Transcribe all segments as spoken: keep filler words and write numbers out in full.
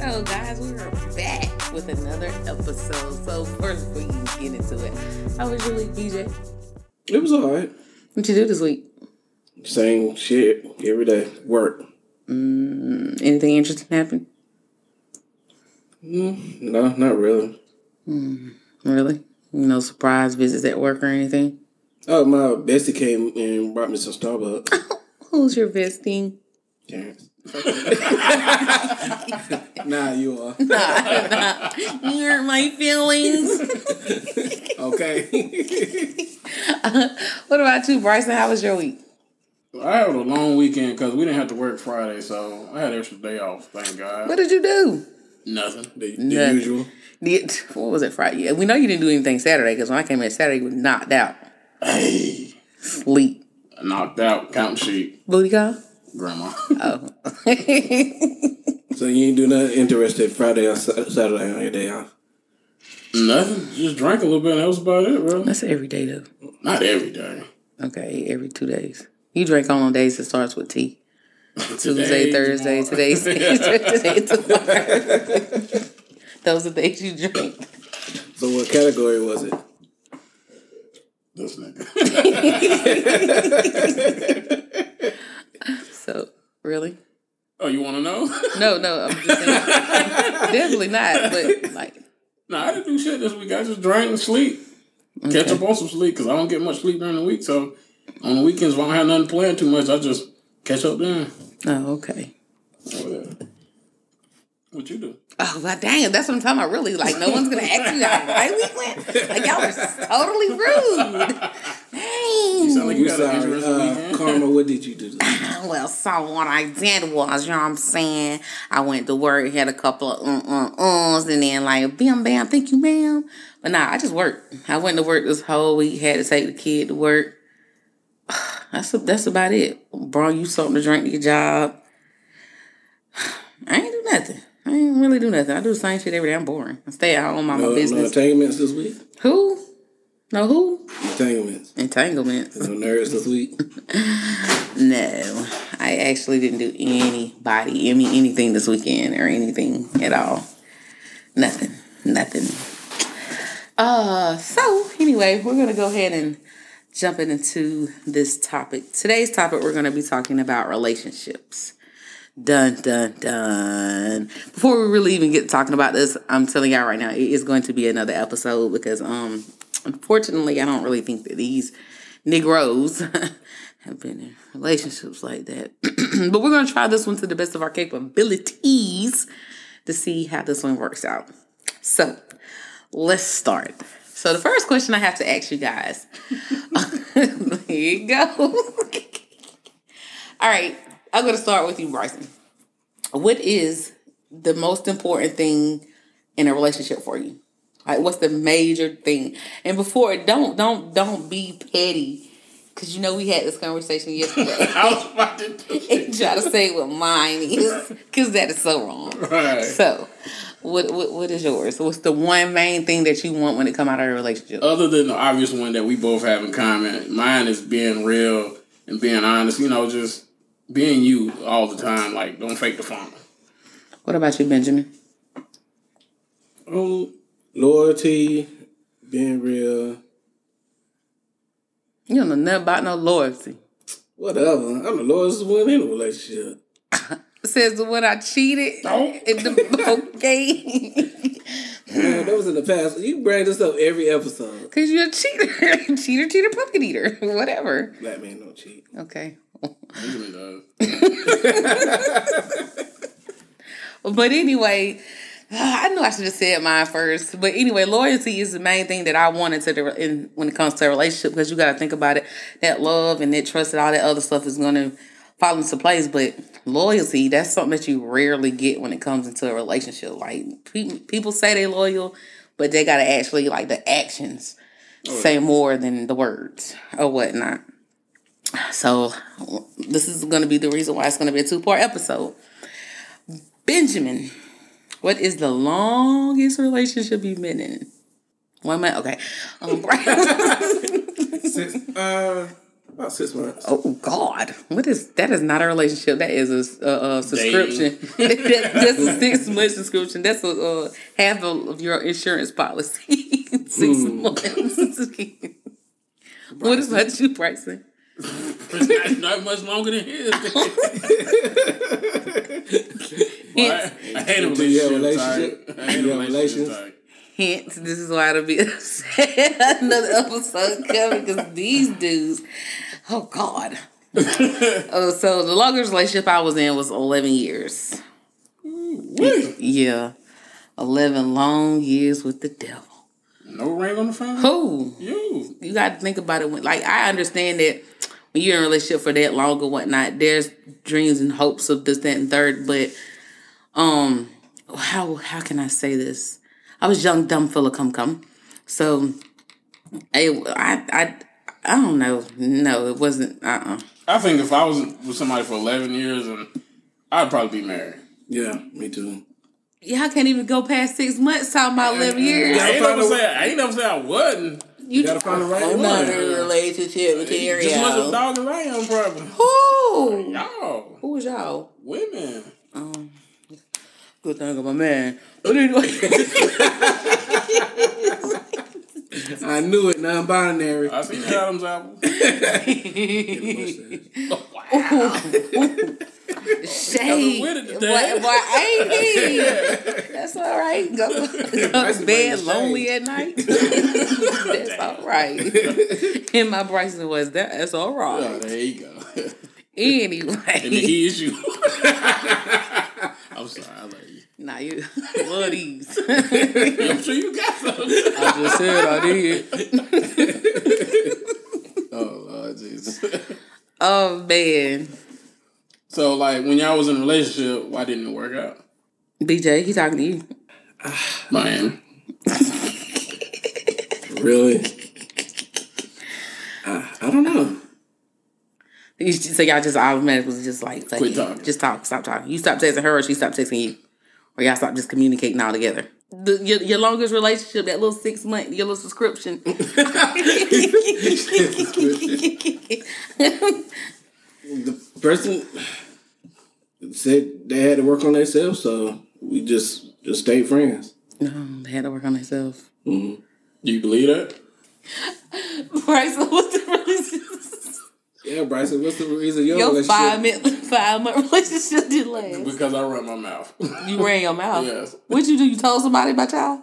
So, guys, we are back with another episode. So, first, before you get into it, how was your week, B J? It was all right. What you do this week? Same shit every day. Work. Mm, anything interesting happen? Mm, no, not really. Mm, really? No surprise visits at work or anything? Oh, my bestie came and brought me some Starbucks. Who's your bestie? Jax. Nah, you are. Nah, nah. You hurt my feelings. Okay. uh, what about you, Bryson? How was your week? I had a long weekend because we didn't have to work Friday, so I had an extra day off, thank God. What did you do? Nothing. The, the Nothing. usual. The, what was it, Friday? Yeah, we know you didn't do anything Saturday because when I came in Saturday, you were knocked out. Hey. Sleep. Knocked out. Count sheet. Booty call? Grandma. Oh. So you ain't do nothing interesting Friday or Saturday on your day off? Nothing. Just drank a little bit and that was about it, bro. That's every day, though. Not every day. Okay, every two days. You drink on days that starts with T. Tuesday, Thursday, today, Tuesday, tomorrow. Those are the days you drink. So what category was it? This nigga. So, really? Oh, you want to know? No, no, I'm just saying. Definitely not, but like. No, nah, I didn't do shit this week. I just drank and sleep. Okay. Catch up on some sleep because I don't get much sleep during the week, so. On the weekends, when I don't have nothing planned too much, I just catch up then. Oh, okay. Oh, yeah. What you do? Oh, well, damn. That's what I'm talking about, really. Like, no one's going to ask you how my week went. Like, y'all are totally rude. Dang. You sound like you got an interesting weekend. Karma, what did you do? Well, so what I did was, you know what I'm saying, I went to work, had a couple of uh-uh-uhs, and then like, bam, bam, thank you, ma'am. But nah, I just worked. I went to work this whole week, had to take the kid to work. That's a, that's about it. Brought you something to drink to your job. I ain't do nothing. I ain't really do nothing. I do the same shit every day. I'm boring. I stay at home on no, my business. No entanglements this week? Who? No who? Entanglements. Entanglements. No nerds this week? No. I actually didn't do anybody, I mean anything this weekend or anything at all. Nothing. Nothing. Uh. So, anyway, we're going to go ahead and jumping into this topic. Today's topic, we're going to be talking about relationships. Dun, dun, dun. Before we really even get talking about this, I'm telling y'all right now, it is going to be another episode because, um, unfortunately, I don't really think that these Negroes have been in relationships like that. But we're going to try this one to the best of our capabilities to see how this one works out. So, let's start. So the first question I have to ask you guys. There you go. All right. I'm going to start with you, Bryson. What is the most important thing in a relationship for you? Like, what's the major thing? And before, don't, don't, don't be petty. Because, you know, we had this conversation yesterday. I was about to and try to say what mine is. Because that is so wrong. Right. So. What, what what is yours? What's the one main thing that you want when it come out of a relationship? Other than the obvious one that we both have in common, mine is being real and being honest. You know, just being you all the time. Like, don't fake the funk. What about you, Benjamin? Um, loyalty, being real. You don't know nothing about no loyalty. Whatever. I'm the loyalest one in a relationship. Says the one I cheated. Oh. The, okay. Man, that was in the past. You bring this up every episode. Because you're a cheater. Cheater, cheater, pumpkin eater. Whatever. Black man don't cheat. Okay. Benjamin does. But anyway, I knew I should have said mine first. But anyway, loyalty is the main thing that I wanted to the, in, when it comes to a relationship. Because you got to think about it. That love and that trust and all that other stuff is going to fall into place. But loyalty, that's something that you rarely get when it comes into a relationship. Like, pe- people say they loyal, but they got to actually, like, the actions oh, say more than the words or whatnot. So, this is going to be the reason why it's going to be a two-part episode. Benjamin, what is the longest relationship you've been in? One month? Okay. Um, Since, uh... About six months. Oh, God. What is that? Is not a relationship. That is a, a, a subscription. that, that's a six-month subscription. That's a, a half of your insurance policy. Six mm. months. What is about you, Bryson? It's not, not much longer than his. Well, I, I hate a relationship. I hate a relationship. Hence, this is why it'll be another episode coming because these dudes, oh God. uh, so the longest relationship I was in was eleven years. Really? Yeah, eleven long years with the devil. No ring on the phone. Who? You. You got to think about it. When, like, I understand that when you're in a relationship for that long or whatnot, there's dreams and hopes of this, that, and third. But um, how how can I say this? I was young, dumb, full of cum cum. So, I, I, I, I don't know. No, it wasn't. Uh-uh. I think if I was with somebody for eleven years, and I'd probably be married. Yeah, me too. Y'all can't even go past six months talking about eleven years. I ain't never say I, ain't never say I wasn't. You, you gotta find the right one. I'm not in a relationship with Ariel. Just much of a dog as I am, probably. Who? Y'all. Who is y'all? Women. Um. Good thing about my man. But anyway. I knew it, non-binary. I seen Adam's album. Oh, wow. Shade. Why, why ain't he? That's all right. Go, go to bed lonely shade. At night. That's Damn. All right. And my Bryson was, that. that's all right. Oh, there you go. Anyway. And he is you. I'm sorry, I love you. Nah, you love these. I'm sure you got some. I just said I did. Oh, Lord Jesus. Oh, man. So, like, when y'all was in a relationship, why didn't it work out? B J, he talking to you. Miami. Really? I, I don't know. You, so y'all just automatically was just like, like talking. Just talk, stop talking. You stop texting her or she stopped texting you. Or y'all stop just communicating all together. The, your, your longest relationship, that little six month, your little subscription. The person said they had to work on themselves, so we just, just stayed friends. No, um, they had to work on themselves. Mm-hmm. Do you believe that? Bryson, what's the relationship? Yeah, Bryson, what's the reason your, your relationship... Your five-month five month relationship did last. Because I ran my mouth. You ran your mouth? Yes. What'd you do? You told somebody about y'all?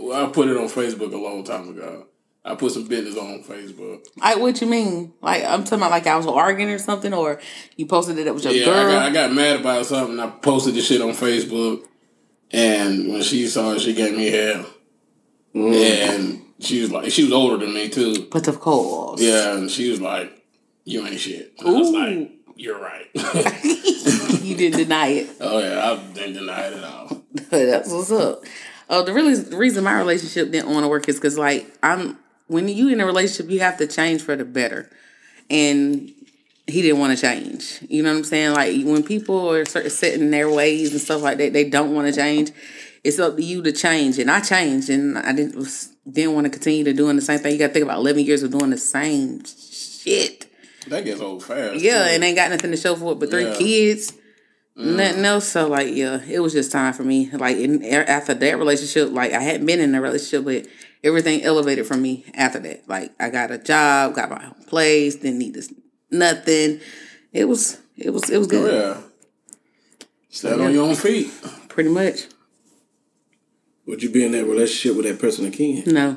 Well, I put it on Facebook a long time ago. I put some business on Facebook. Like, what you mean? Like, I'm talking about like I was arguing or something, or you posted that it was your yeah, girl? Yeah, I, I got mad about something. I posted this shit on Facebook, and when she saw it, she gave me hell. Mm. And she was like... She was older than me, too. But of course. Yeah, and she was like... You ain't shit. And I was like, you're right. You didn't deny it. Oh, yeah. I didn't deny it at all. That's what's up. Uh, the, really, the reason my relationship didn't want to work is because, like, I'm when you in a relationship, you have to change for the better. And he didn't want to change. You know what I'm saying? Like, when people are sort of set in their ways and stuff like that, they don't want to change. It's up to you to change. And I changed. And I didn't, was, didn't want to continue to doing the same thing. You got to think about eleven years of doing the same shit. That gets old fast. Yeah, too. And ain't got nothing to show for it but three yeah. kids, mm. nothing else. So, like, yeah, it was just time for me. Like, in, after that relationship, like, I hadn't been in a relationship, but everything elevated for me after that. Like, I got a job, got my own place, didn't need this, nothing. It was, it was, it was good. Yeah. Stand yeah. on your own feet. Pretty much. Would you be in that relationship with that person again? No.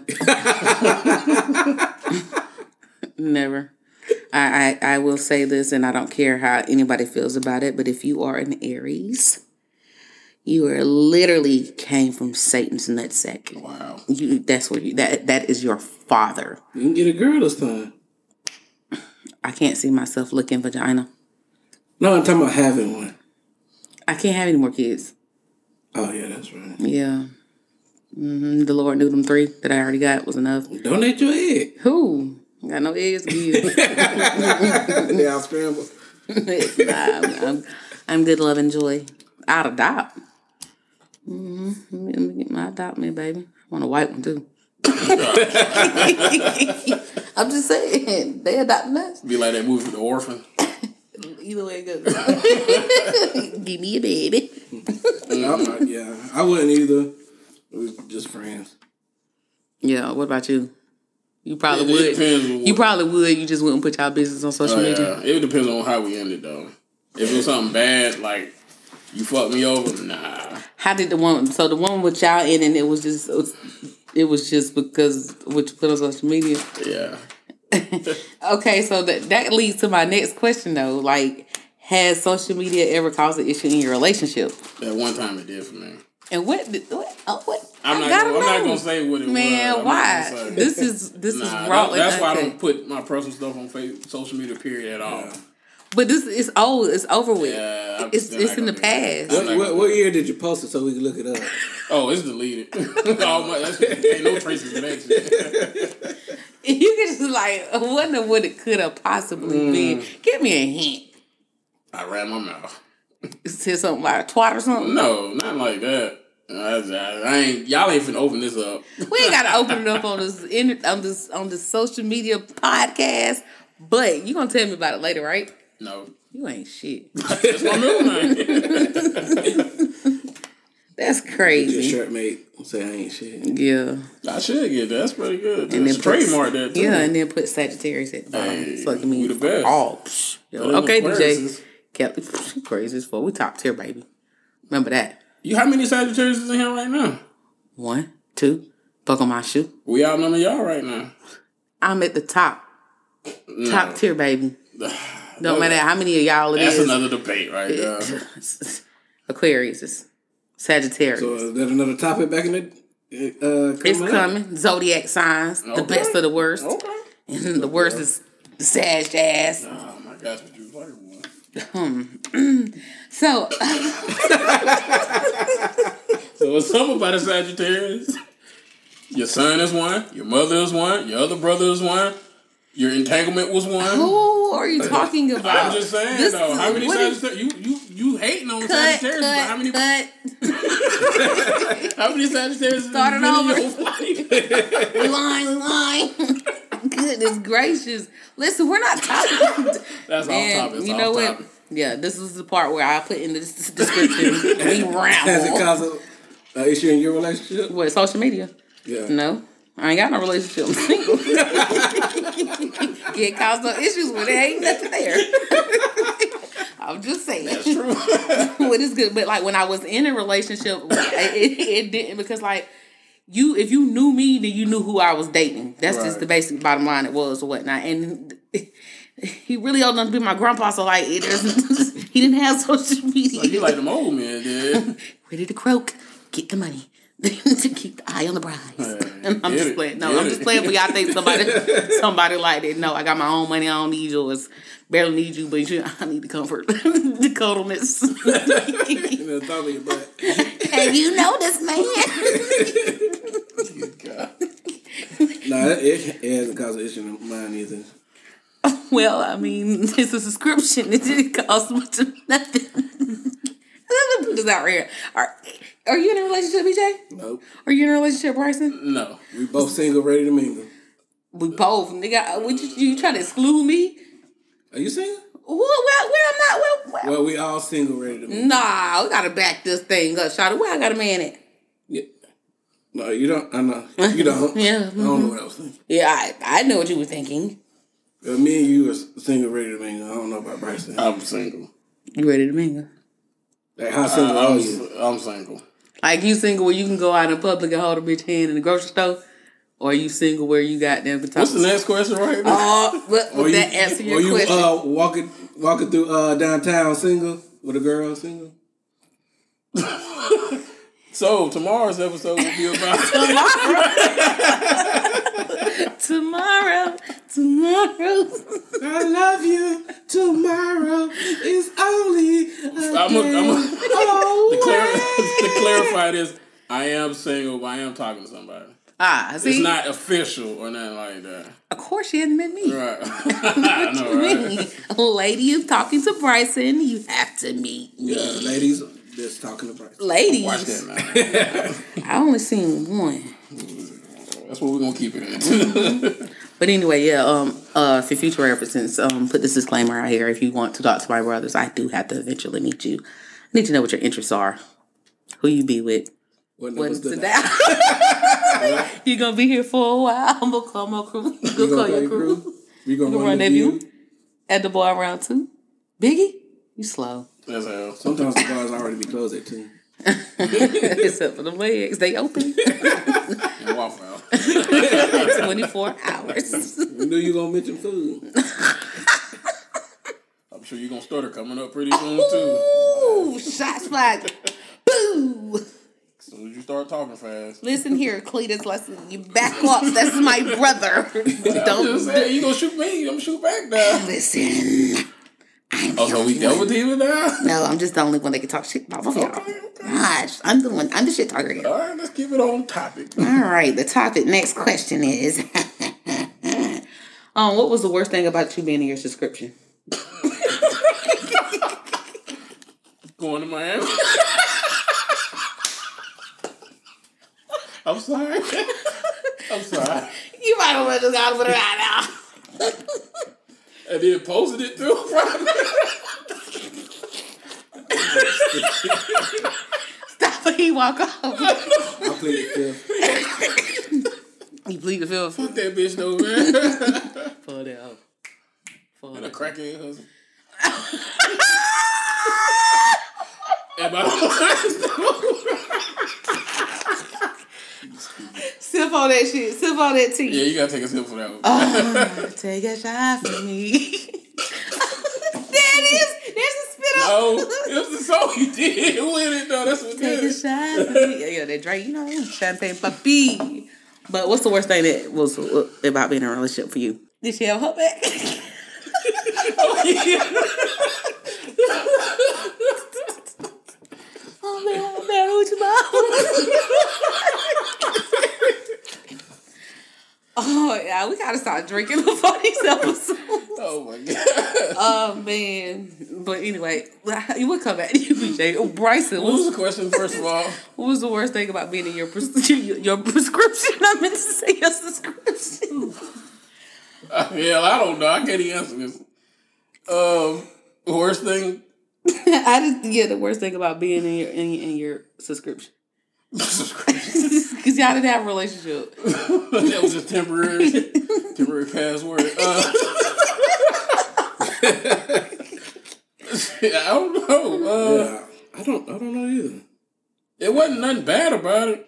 Never. I, I, I will say this, and I don't care how anybody feels about it, but if you are an Aries, you are literally came from Satan's nutsack. Wow. You, that's where you, that, that is your father. You can get a girl this time. I can't see myself looking vagina. No, I'm talking about having one. I can't have any more kids. Oh, yeah, that's right. Yeah. Mm-hmm. The Lord knew them three that I already got was enough. Donate your egg. Who? Got no eggs to use. They all scrambled. Nah, I'm, I'm, I'm good, love, and joy. I'd adopt. Mm-hmm. Let me get my adopt me, baby. I want a white one, too. I'm just saying. They adopting us. Be like that movie, The Orphan. Either way it goes. Give me a baby. No, I'm not, yeah, I wouldn't either. We're just friends. Yeah, what about you? You probably it, would. It you probably would. You just wouldn't put y'all business on social uh, media. Yeah. It depends on how we end it, though. If it was something bad, like you fucked me over, nah. How did the one? So the one with y'all in, and it was just, it was, it was just because what you put on social media. Yeah. Okay, so that that leads to my next question, though. Like, has social media ever caused an issue in your relationship? That one time it did for me. And what? What? Oh, what? I'm not. Gonna, I'm not gonna say what it Man, was. Man, why? This is this nah, is raw. That, that's why I don't put my personal stuff on Facebook, social media, period, at all. Yeah. But this is old. It's over with. Yeah, I'm, it's it's in the past. What, what, what year did you post it so we can look it up? Oh, it's deleted. Oh my, that's, ain't no traces of that. You can just like wonder what it could have possibly mm. been. Give me a hint. I ran my mouth. Said something like twat or something. No, not like that. I, I, I ain't, y'all ain't finna open this up. We ain't gotta open it up on this in, on this on this social media podcast. But you gonna tell me about it later, right? No, you ain't shit. That's my middle name. That's crazy. Just shirt mate. Say I ain't shit. Yeah, I should get that. That's pretty good. And then trademark put, that. Too. Yeah, and then put Sagittarius at the bottom. Hey, fucking me. We the best. Oh, okay, B J. Kelly, crazy as fuck. We top tier, baby. Remember that. You, how many Sagittarius is in here right now? One, two. Fuck on my shoe. We outnumber y'all right now. I'm at the top. No. Top tier, baby. Don't matter how many of y'all it that's is. That's another debate right there. Aquarius. Sagittarius. So is that another topic back in the... Uh, it's coming. Up? Zodiac signs. Okay. The best of the worst. Okay. And the worst is Sag ass. Oh, my gosh. What you fucking want? Hmm. So, so it's something about a Sagittarius. Your son is one. Your mother is one. Your other brother is one. Your entanglement was one. Who are you talking about? I'm just saying this, though. How many Sagittarius? You you you hating on cut, Sagittarius? Cut, but how many? Cut. How many Sagittarius? Started over. Line line. Goodness gracious. Listen, we're not talking. That's man, off topic. You know what? Topic. Yeah, this is the part where I put in the description. We ramble. Has it caused an uh, issue in your relationship? What, social media? Yeah. No. I ain't got no relationship. I'm single. It caused no issues when there ain't nothing there. I'm just saying. That's true. What is good. But like when I was in a relationship, it, it didn't because like, You, if you knew me, then you knew who I was dating. That's right. Just the basic bottom line it was or whatnot. And he really old enough to be my grandpa, so like, it doesn't, he didn't have social media. So you like them old men, dude. Ready to croak, get the money. To keep the eye on the prize. Right. I'm just playing. No, get I'm just it. Playing for y'all think somebody somebody like that. No, I got my own money. I don't need yours. Barely need you, but you, I need the comfort. The cuddleness. Have you noticed, man? No, nah, it, it hasn't caused an issue in mine either. Well, I mean, it's a subscription. It didn't cost much of nothing. Let's put this out right here. Are, are you in a relationship, B J? Nope. Are you in a relationship, Bryson? No. We both single, ready to mingle. We both, nigga. Would you, you trying to exclude me? Are you single? Well, well, well, I'm not. Well, well. well, we all single, ready to mingle. Nah, we gotta back this thing up, Shawty. Where I got a man at? Yeah. No, you don't. I know you don't. Yeah. Mm-hmm. I don't know what I was thinking. Yeah, I I know what you were thinking. Well, me and you are single, ready to mingle. I don't know about Bryson. I'm single. You ready to mingle? Like, how single uh, are you? I'm single. Like, you single where you can go out in public and hold a bitch hand in the grocery store? Or are you single where you got them to talk? What's the next question right now? Uh, what, would that you, answer your question? Or you uh, walking, walking through uh, downtown single with a girl single? So, tomorrow's episode will be about... tomorrow. tomorrow. Tomorrow. I love you. Tomorrow is only a I'm day a, I'm a, away. To, clar- to clarify this, I am single, but I am talking to somebody. Ah, see? It's not official or nothing like that. Of course, she hasn't met me. Right. I know, right? A lady is talking to Bryson. You have to meet me. Yeah, ladies... Just talking about ladies. Watch that, man. I only seen one. That's what we're gonna keep it in. But anyway, yeah, um, uh, for future reference, um, put this disclaimer out here. If you want to talk to my brothers, I do have to eventually meet you. I need to know what your interests are, who you be with. What numbers do that? You're going to be here for a while. I'm going to call my crew. You're going to call your crew. crew. We're going to run that view. At the bar around two. Biggie, you slow. That's how. Sometimes the bars already be closed at two. Except for the legs. They open. And walk out. twenty-four hours. We knew you going to mention food. I'm sure you're going to start her coming up pretty soon, too. Ooh, shots fired. Boo. As soon as you start talking fast. Listen here, Cletus, listen, you back off. That's my brother. Don't saying, you gonna shoot me. I'm gonna shoot back now. Listen. I'm oh, so we dealt with him now? No, I'm just the only one that can talk shit about y'all. Okay, okay. Gosh, I'm the one. I'm the shit talker here. All right, let's keep it on topic. All right, the topic. Next question is, um, what was the worst thing about you being in your subscription? Going to Miami. I'm sorry. I'm sorry. You might as well just go with it right now. And then posted it too, probably. Stop when he walk off. I plead the fifth. You plead the fifth? Fuck that bitch though, man. Pull that up. Pull and that. A crackhead husband. And my sip on that shit. Sip on that tea. Yeah, you gotta take a sip for that one. Oh, take a shot for me. There it is. There's the spit up. No, it was the song you did with it though. That's what take it is. Take a shot for me. Yeah, yeah, that drink, you know, champagne puppy. But what's the worst thing that was about being in a relationship for you? Did she have her back? Oh yeah. Oh man, oh man, who's your mom? Oh yeah, we gotta start drinking before these episodes. Oh my god. Oh man. But anyway, you would come back. You, B J. Bryson. What was the question? First of all, what was the worst thing about being in your pres- your, your prescription? I meant to say your subscription. Uh, hell, I don't know. I can't even answer this. Um, the worst thing. I just yeah, the worst thing about being in your in, in your subscription. Because y'all didn't have a relationship. That was just temporary. Temporary password. Uh, I don't know. Uh, yeah, I don't. I don't know either. It wasn't nothing bad about it.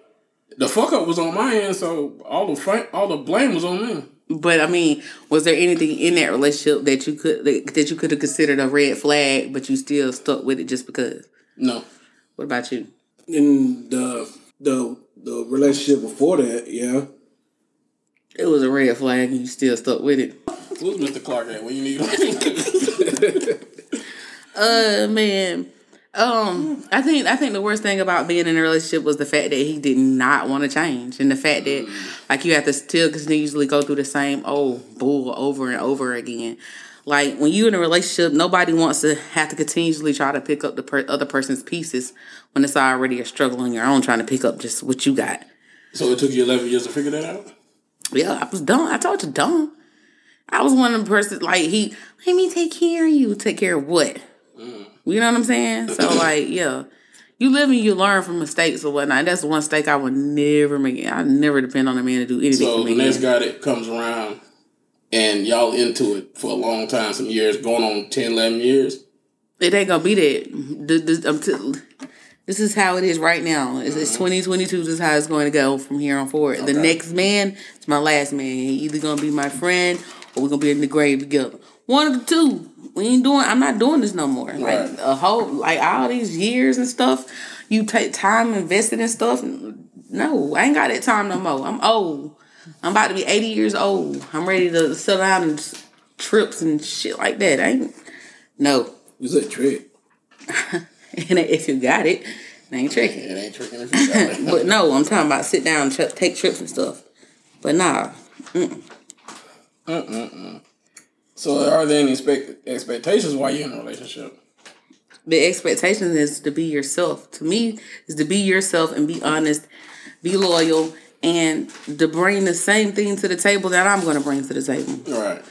The fuck up was on my end, so all the fr- all the blame was on me. But I mean, was there anything in that relationship that you could that, that you could have considered a red flag, but you still stuck with it just because? No. What about you? In the the the relationship before that, yeah, it was a red flag, and you still stuck with it. Who's Mister Clark at? What you need? uh, man, um, I think I think the worst thing about being in a relationship was the fact that he did not want to change, and the fact that like you have to still continuously go through the same old bull over and over again. Like, when you're in a relationship, nobody wants to have to continuously try to pick up the per- other person's pieces when it's already a struggle on your own trying to pick up just what you got. So it took you eleven years to figure that out? Yeah, I was dumb. I told you, dumb. I was one of the persons, like, he, let me take care of you. Take care of what? Mm. You know what I'm saying? So, like, yeah. You live and you learn from mistakes or whatnot. That's one mistake I would never make. I never depend on a man to do anything for me. So the next guy that comes around... And y'all into it for a long time, some years, going on ten, eleven years. It ain't going to be that. This, this, t- this is how it is right now. It's, mm-hmm. It's twenty twenty-two. This is how it's going to go from here on forward. Okay. The next man is my last man. He either going to be my friend or we're going to be in the grave together. One of the two. We ain't doing, I'm not doing this no more. Right. Like, a whole, like all these years and stuff, you take time invested in stuff. No, I ain't got that time no more. I'm old. I'm about to be eighty years old. I'm ready to settle out and trips and shit like that. I ain't no. It's a trick. And if you got it, it ain't tricking. It ain't tricking if you got it. But no, I'm talking about sit down and tri- take trips and stuff. But nah. Mm mm. So are there any expect- expectations while you're in a relationship? The expectation is to be yourself. To me, is to be yourself and be honest, be loyal. and to bring the same thing to the table that I'm going to bring to the table. Right.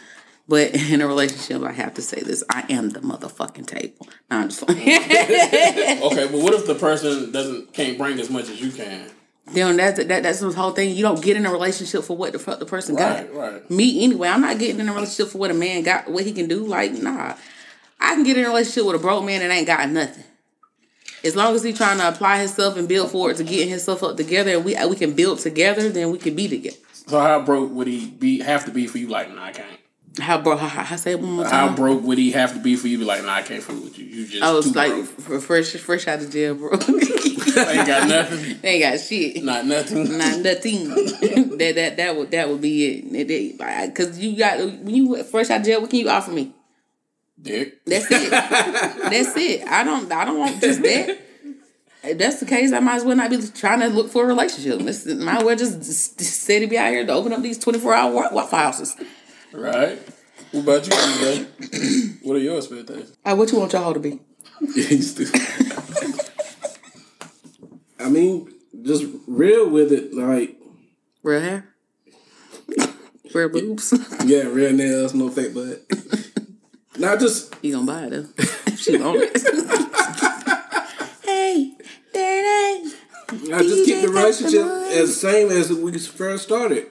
But in a relationship, I have to say this. I am the motherfucking table. No, I'm just like... Okay, but well, what if the person doesn't can't bring as much as you can? Then that's, that, that's the whole thing. You don't get in a relationship for what the fuck the person right, got. Right. Me, anyway. I'm not getting in a relationship for what a man got, what he can do. Like, nah. I can get in a relationship with a broke man that ain't got nothing. As long as he's trying to apply himself and build forward to getting himself up together, and we we can build together, then we can be together. So how broke would he be? Have to be for you? Like, nah, I can't. How broke? I say it one more time. How broke would he have to be for you? Be like, nah, I can't fool with you. You just. I was too like, broke. fresh, fresh out of jail, bro. Ain't got nothing. Ain't got shit. Not nothing. Not nothing. that that that would that would be it. Because you got when you fresh out of jail, what can you offer me? Dick. That's it. That's it. I don't. I don't want just that. If that's the case, I might as well not be trying to look for a relationship. This might as well just, just say to be out here to open up these twenty-four hour Waffle Houses. Right. What about you, B J? What are your expectations? Right, what you want your hoe to be? I mean, just real with it, like real hair, real boobs. Yeah, real nails, no fake butt. Not just you gonna buy it though. She on it. Hey, Daddy. I just keep the relationship as same as we first started.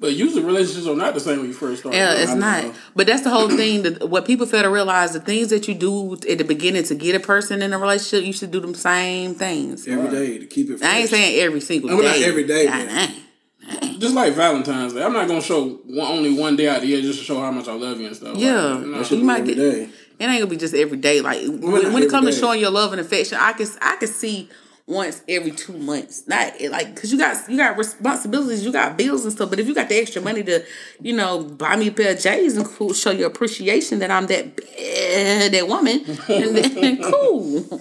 But usually relationships are not the same when you first start. Yeah, it's not. Know. But that's the whole thing. That what people fail to realize, the things that you do at the beginning to get a person in a relationship, you should do them same things. Every right. day to keep it fresh. I ain't saying every single I mean, day. Not every day, man. I ain't, I ain't. Just like Valentine's Day. I'm not going to show one, only one day out of the year just to show how much I love you and stuff. Yeah. Like, no. You might get, it ain't going to be just every day. Like I mean, When, when it comes to showing your love and affection, I can, I can see... Once every two months, not like because you got you got responsibilities, you got bills and stuff. But if you got the extra money to, you know, buy me a pair of J's and cool, show your appreciation that I'm that that woman, and then cool,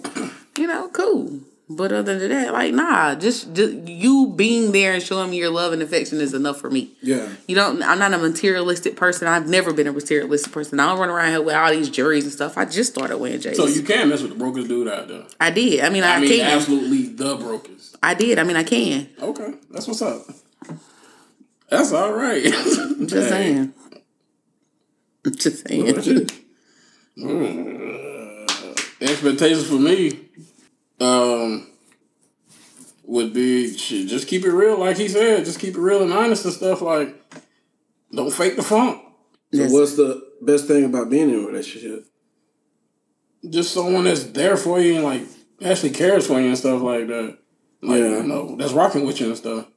you know, cool. But other than that, like nah, just, just you being there and showing me your love and affection is enough for me. Yeah, you don't. I'm not a materialistic person. I've never been a materialistic person. I don't run around here with all these juries and stuff. I just started wearing J's. So you can mess with the brokest dude out there. I did. I mean, I, I mean, can. Absolutely the brokest. I did. I mean, I can. Okay, that's what's up. That's all right. I'm just saying. I'm just saying. What about you? Mm. Expectations for me. Um, would be shit, just keep it real, like he said, just keep it real and honest and stuff. Like, don't fake the funk. So, what's the best thing about being in a relationship? Just someone that's there for you and like actually cares for you and stuff like that. Like, yeah, you know, that's rocking with you and stuff.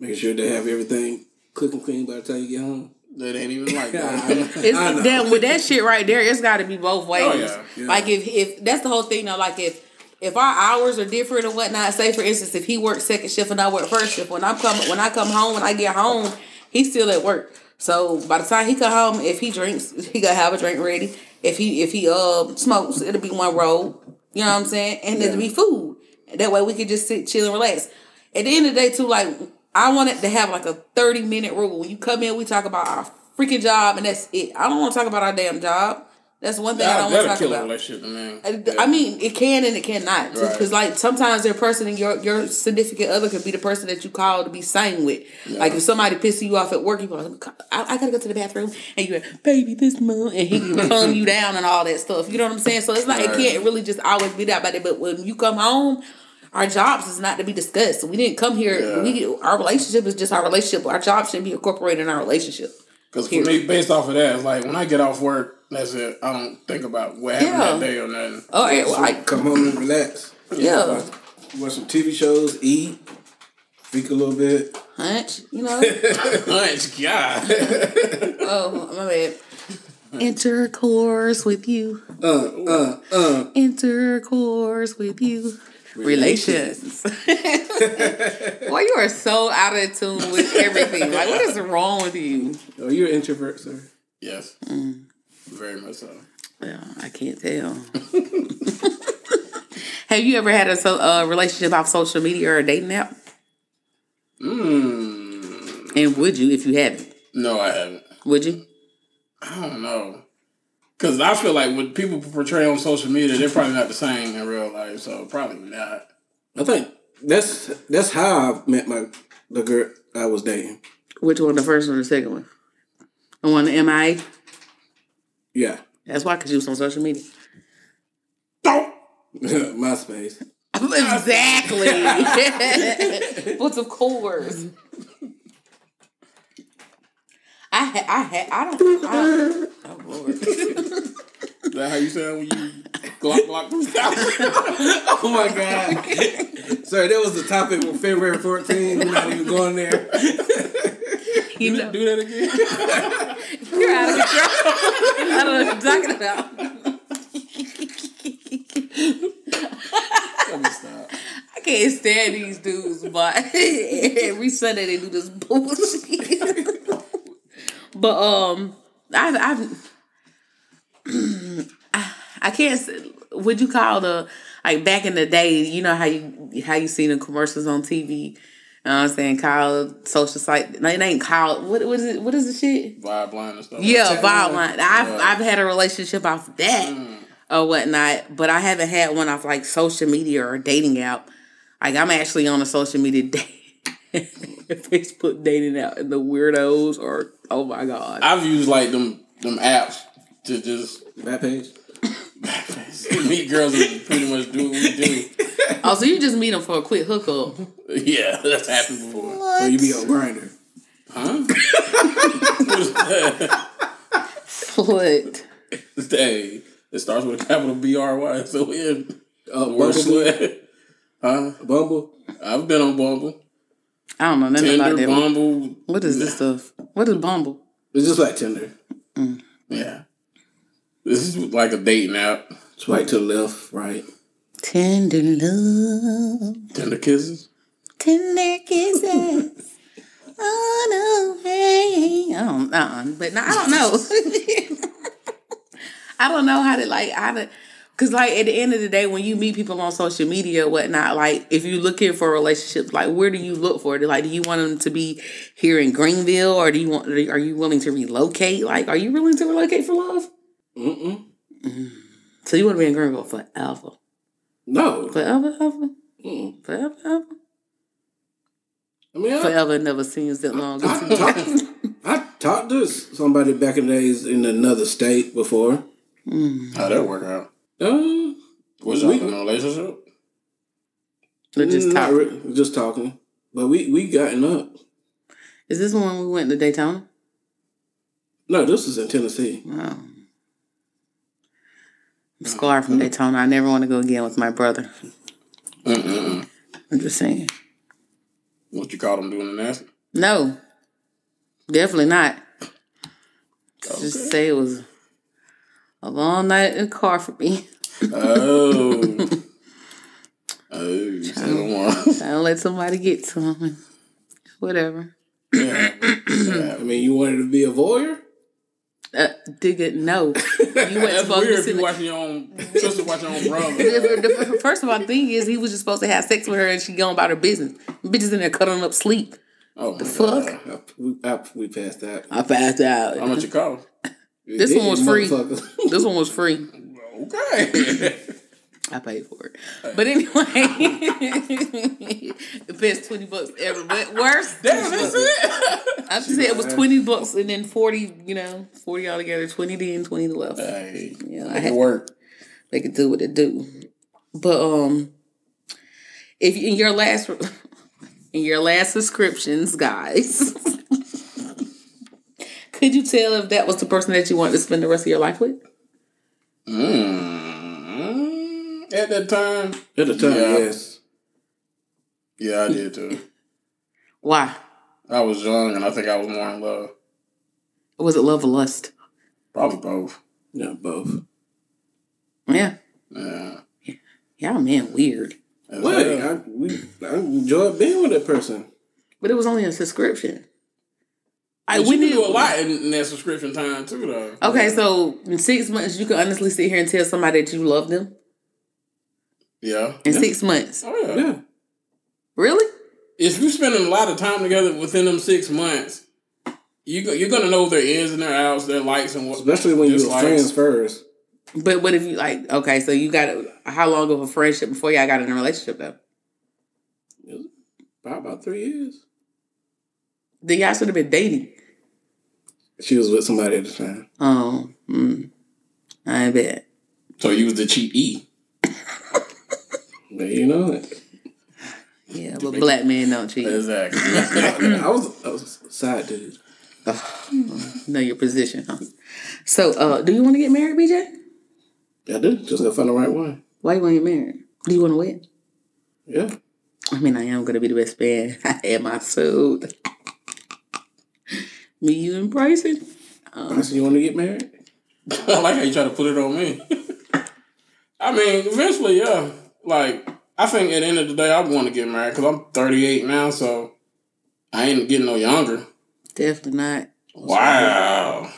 Making sure they have everything cooking clean by the time you get home. That ain't even like that. It's that with that shit right there, it's got to be both ways. Oh, yeah. Yeah. Like if, if that's the whole thing though. Like if if our hours are different or whatnot. Say for instance, if he works second shift and I work first shift, when I come when I come home when I get home, he's still at work. So by the time he come home, if he drinks, he gonna have a drink ready. If he if he uh smokes, it'll be one roll. You know what I'm saying? And yeah. It'll be food. That way we can just sit, chill, and relax. At the end of the day, too, like. I wanted to have like a thirty minute rule. When you come in, we talk about our freaking job, and that's it. I don't want to talk about our damn job. That's one thing I, I don't want to talk kill about. Relationship, man. I, yeah. I mean, it can and it cannot. Because right. like sometimes their person and your, your significant other could be the person that you call to be sane with. Yeah. Like if somebody pisses you off at work, you go, I, I gotta go to the bathroom, and you're like, baby, this month, and he can calm you down and all that stuff. You know what I'm saying? So it's like right. It can't really just always be that about it. But when you come home. Our jobs is not to be discussed. We didn't come here. Yeah. We Our relationship is just our relationship. Our job shouldn't be incorporated in our relationship. Because for me, based off of that, it's like when I get off work, that's it. I don't think about what happened yeah. that day or nothing. Oh, yeah. Well, so I come home and relax. Yeah. Watch, watch some T V shows, eat, speak a little bit. Hunch, you know? Hunch, God. Oh, my bad. Intercourse with you. Uh, uh, uh. Intercourse with you. Relations. Boy, you are so out of tune with everything. Like, what is wrong with you? Oh, you're an introvert, sir. Yes. Mm. Very much so. Well, I can't tell. Have you ever had a so, uh, relationship off social media or a dating app? Mm. And would you if you haven't? No, I haven't. Would you? I don't know. Because I feel like when people portray on social media, they're probably not the same in real life, so probably not. I think That's that's how I met my the girl I was dating. Which one? The first one or the second one? The one the M I A? Yeah. That's why, because you was on social media. MySpace. Exactly. What's of course. I ha- I ha- I don't. I, oh Lord. Is that how you sound when you glock glock? Oh my God. Sorry, that was the topic on February fourteenth. We're not even going there. You do, do that again. You're out of control. I don't know what you're talking about. Let me stop. I can't stand these dudes, but every Sunday they do this bullshit. But um, I've I've I, I can't. Would you call the like back in the day? You know how you how you see the commercials on T V. You know what I'm saying, called social site. No, it ain't called. What what is it? What is the shit? Vibe line and stuff. Yeah, vibe line. I've yeah. I've had a relationship off of that mm. or whatnot, but I haven't had one off like social media or dating app. Like I'm actually on a social media date. Facebook dating out and the weirdos are oh my God. I've used like them them apps to just Backpage. Backpage. Meet girls and pretty much do what we do. Oh, so you just meet them for a quick hookup? Yeah, that's happened before. What? So you be on Grindr, huh? Slut. Hey, it starts with a capital B R Y. So we're uh, Bumble, slut. Huh? Bumble. I've been on Bumble. I don't know nothing Tinder, about that. Bumble. What is this stuff? What is Bumble? It's just like Tinder. Mm. Yeah. This is like a dating app. Swipe to the left, right? Tender love. Tender kisses? Tender kisses. Oh, no. Hey. I don't know. But no, I don't know. I don't know how to, like, how to... Because, like, at the end of the day, when you meet people on social media and whatnot, like, if you're looking for relationships, like, where do you look for it? Like, do you want them to be here in Greenville? Or do you want? Are you willing to relocate? Like, are you willing to relocate for love? Mm-mm. Mm. So you want to be in Greenville forever? No. Forever, ever? Mm. Forever, ever? I mean, I, forever never seems that long. I, I, I talked to somebody back in the days in another state before. Mm. How'd that work out? Uh, was we, y'all in a relationship? Just talking. Really, just talking. But we, we gotten up. Is this when we went to Daytona? No, this is in Tennessee. Oh. I'm scarred from mm-hmm. Daytona. I never want to go again with my brother. Mm-mm. I'm just saying. What you caught him doing the nasty? No. Definitely not. Okay. Just say it was... a long night in the car for me. Oh. Oh. Trying to let somebody get to him. Whatever. Yeah. Yeah. I mean, you wanted to be a voyeur? Uh, Digga, no. You that's weird if you the... watching your own sister watch your own brother. First of all, the thing is, he was just supposed to have sex with her and she gone about her business. Bitches in there cuddling up sleep. Oh, the fuck? I, we, I, we passed out. I passed out. How much it cost? This it one was free. This one was free. Okay. I paid for it. But anyway, it best twenty bucks ever. But worse. Damn, that's it. I just said it was twenty bucks and then forty, you know, forty all together, twenty then, twenty to left. Hey, yeah, I had work. They could do what it do. But um if in your last in your last subscriptions, guys. Could you tell if that was the person that you wanted to spend the rest of your life with? Mm. At that time. At the time, yeah. Yes. Yeah, I did too. Why? I was young and I think I was more in love. Or was it love or lust? Probably both. Yeah, both. Yeah. Yeah. Y'all men weird. What? I, we, I enjoyed being with that person. But it was only a subscription. I we do a lot in, in that subscription time too, though. Okay, so in six months, you can honestly sit here and tell somebody that you love them. Yeah, in yeah. six months. Oh yeah. yeah. Really? If you spending a lot of time together within them six months, you go, you're gonna know their ins and their outs, their likes and what. Especially when you're friends first. But what if you like? Okay, so you got how long of a friendship before y'all got in a relationship though? By about three years. Then y'all should have been dating. She was with somebody at the time. Oh, mm. I bet. So you was the cheap E. There you know it. Yeah, but black men don't cheat. Exactly. I was I was a side dude. Oh, know your position, huh? So, uh, do you want to get married, B J? Yeah, I do. Just gotta find the right one. Why you want to get married? Do you want to wed? Yeah. I mean, I am gonna be the best man. I am my soul. Me, you, and Bryson. Um, Bryson, you want to get married? I like how you try to put it on me. I mean, eventually, yeah. Like, I think at the end of the day, I want to get married because I'm thirty-eight now, so I ain't getting no younger. Definitely not. Wow.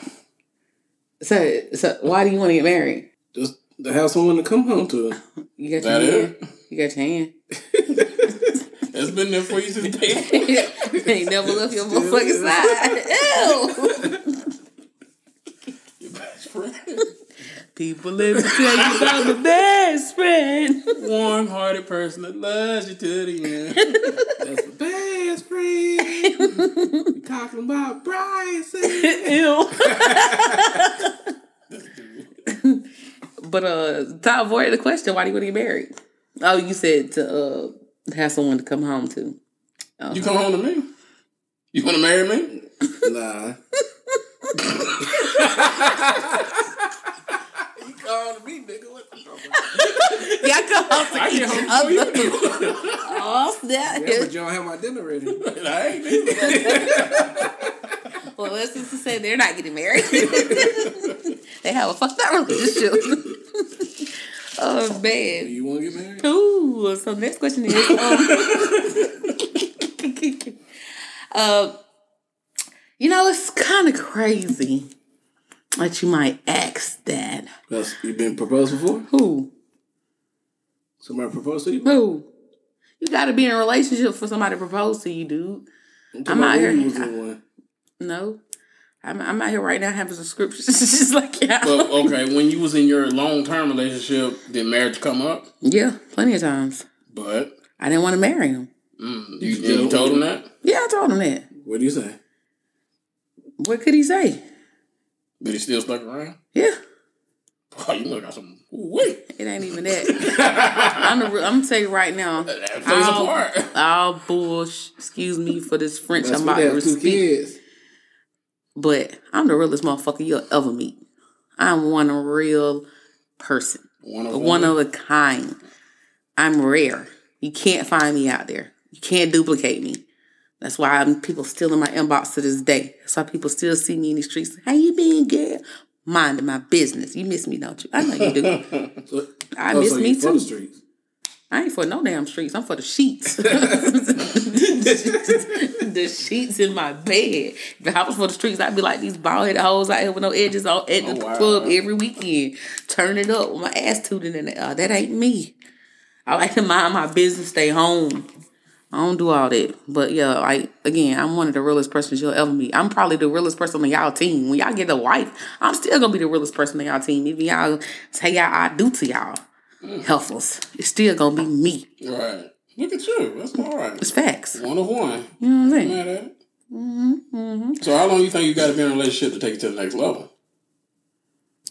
So, so why do you want to get married? Just to have someone to come home to. You got your that hand. It? You got your hand. It's been there for you since day one. Ain't never left your motherfucking side. Ew. Your best friend. People live to tell you about the best friend. Warm-hearted person that loves you to the end. That's the best friend. We're talking about Bryson. Ew. But uh, to avoid the question, why do you want to get married? Oh, you said to uh, have someone to come home to. Uh-huh. You come home to me? You want to marry me? Nah. Oh, me, nigga. What the fuck? Y'all come home to I each other. Oh, snap. Yeah, but y'all have my dinner ready. I ain't either. Well, let's just say they're not getting married. They have a fucked up relationship. Oh, man. You want to get married? Ooh, so next question is... Um, uh, you know, it's kind of crazy that you might ask that. You been proposed before? Who? Somebody proposed to you? Who? You gotta be in a relationship for somebody to propose to you, dude. Until I'm out here. Was I, one. No. I'm, I'm out here right now having subscriptions. Just like, yeah. Well, okay, when you was in your long-term relationship, did marriage come up? Yeah, plenty of times. But? I didn't want to marry him. Mm, you, you, you told him that? Yeah, I told him that. What did he say? What could he say? But he still stuck around? Yeah. Oh, you know, got some. Wait. It ain't even that. I'm, the, I'm gonna tell you right now. That plays I'll, a part. I'll bullsh. Excuse me for this French. That's I'm about to speak. But I'm the realest motherfucker you'll ever meet. I'm one real person. One of one of a kind. I'm rare. You can't find me out there. You can't duplicate me. That's why I'm, people still in my inbox to this day. That's why people still see me in the streets. How you been, girl? Minding my business. You miss me, don't you? I know you do. so, I miss oh, so me too. For the streets. I ain't for no damn streets. I'm for the sheets. The sheets in my bed. If I was for the streets, I'd be like these bald headed hoes out here with no edges all at the oh, wow. club every weekend. Turn it up with my ass tooting in it. Oh, that ain't me. I like to mind my business, stay home. I don't do all that. But yeah, like, again, I'm one of the realest persons you'll ever meet. I'm probably the realest person on y'all team. When y'all get a wife, I'm still going to be the realest person on y'all team. Even y'all say y'all I do to y'all. Mm. Helpless. It's still going to be me. Right. Look at you. That's all right. It's facts. One of one. You know what I'm saying? Mad at it. Mm-hmm. Mm-hmm. So how long you think you got to be in a relationship to take it to the next level?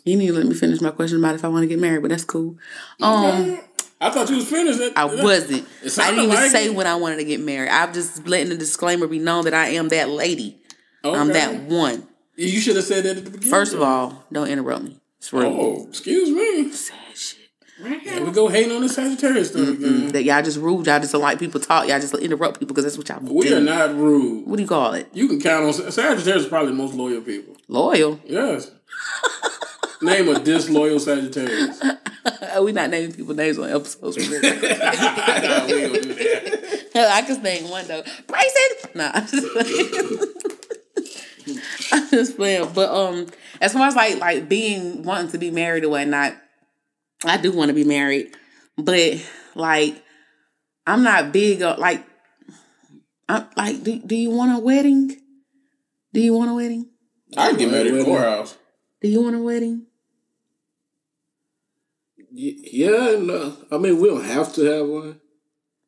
You need to let me finish my question about if I want to get married, but that's cool. Um... Okay. I thought you was finished. That, I that, wasn't. I didn't even like say it. When I wanted to get married. I'm just letting the disclaimer be known that I am that lady. Okay. I'm that one. You should have said that at the beginning. First of all, don't interrupt me. It's rude. Oh, excuse me. Sad shit. Right now. Yeah, we go hating on the Sagittarius stuff again. That y'all just rude. Y'all just don't like people talk. Y'all just interrupt people because that's what y'all do. We are not rude. What do you call it? You can count on Sagittarius is probably the most loyal people. Loyal? Yes. Name a disloyal Sagittarius. We're not naming people names on episodes. Nah, we don't do that. I can name one though. Bryson. Nah, I'm just playing. I'm just playing. But um, as far as like like being wanting to be married or whatnot, I do want to be married, but like I'm not big on like I'm like do do you want a wedding? Do you want a wedding? I can get married at the courthouse. Do you want a wedding? Yeah, no. I mean, we don't have to have one.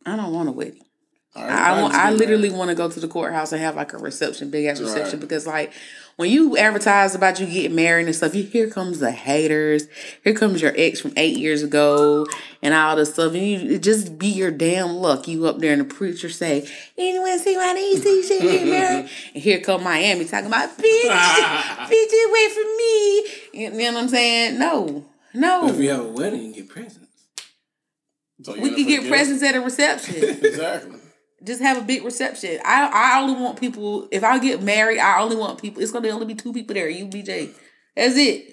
I don't want a wedding. I, I, want, I literally want to go to the courthouse and have like a reception, big ass reception, right. Because like when you advertise about you getting married and stuff, you, here comes the haters. Here comes your ex from eight years ago and all this stuff. And you, it just be your damn luck. You up there and the preacher say, anyone see my niece? She get married? And here come Miami talking about, bitch, bitch, away from me. You know what I'm saying? No, no. But if you have a wedding, you get presents. So you we can forget. Get presents at a reception. Exactly. Just have a big reception. I I only want people. If I get married, I only want people. It's gonna only be two people there. You, B J. That's it.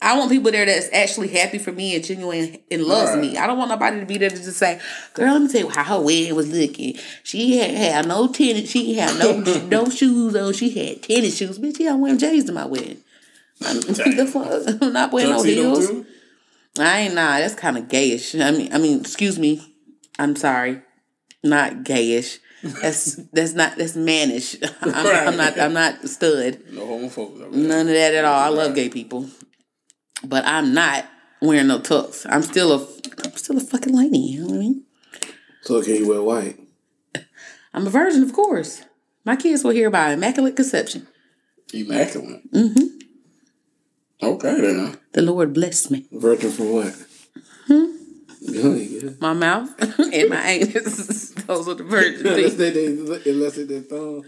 I want people there that's actually happy for me and genuine and loves right. me. I don't want nobody to be there to just say, "Girl, let me tell you how her wedding was looking. She had, had no tennis. She had no no shoes on. She had tennis shoes. Bitch, yeah, I'm wearing J's to my wedding. The fuck? I'm not wearing don't no heels. I ain't nah. That's kind of gayish. I mean, I mean, excuse me. I'm sorry." Not gayish. That's that's not that's mannish. I'm, right. I'm not I'm not stud. No homophobia. None of that at all. I love right. gay people, but I'm not wearing no tux. I'm still a I'm still a fucking lady. You know what I mean? So can you wear white? I'm a virgin, of course. My kids will hear about immaculate conception. Immaculate. Mm-hmm. Okay then. The Lord bless me. Virgin for what? Hmm. Really good. My mouth and my anus. Those are the virgin things. Unless they, they, unless it's their thumb.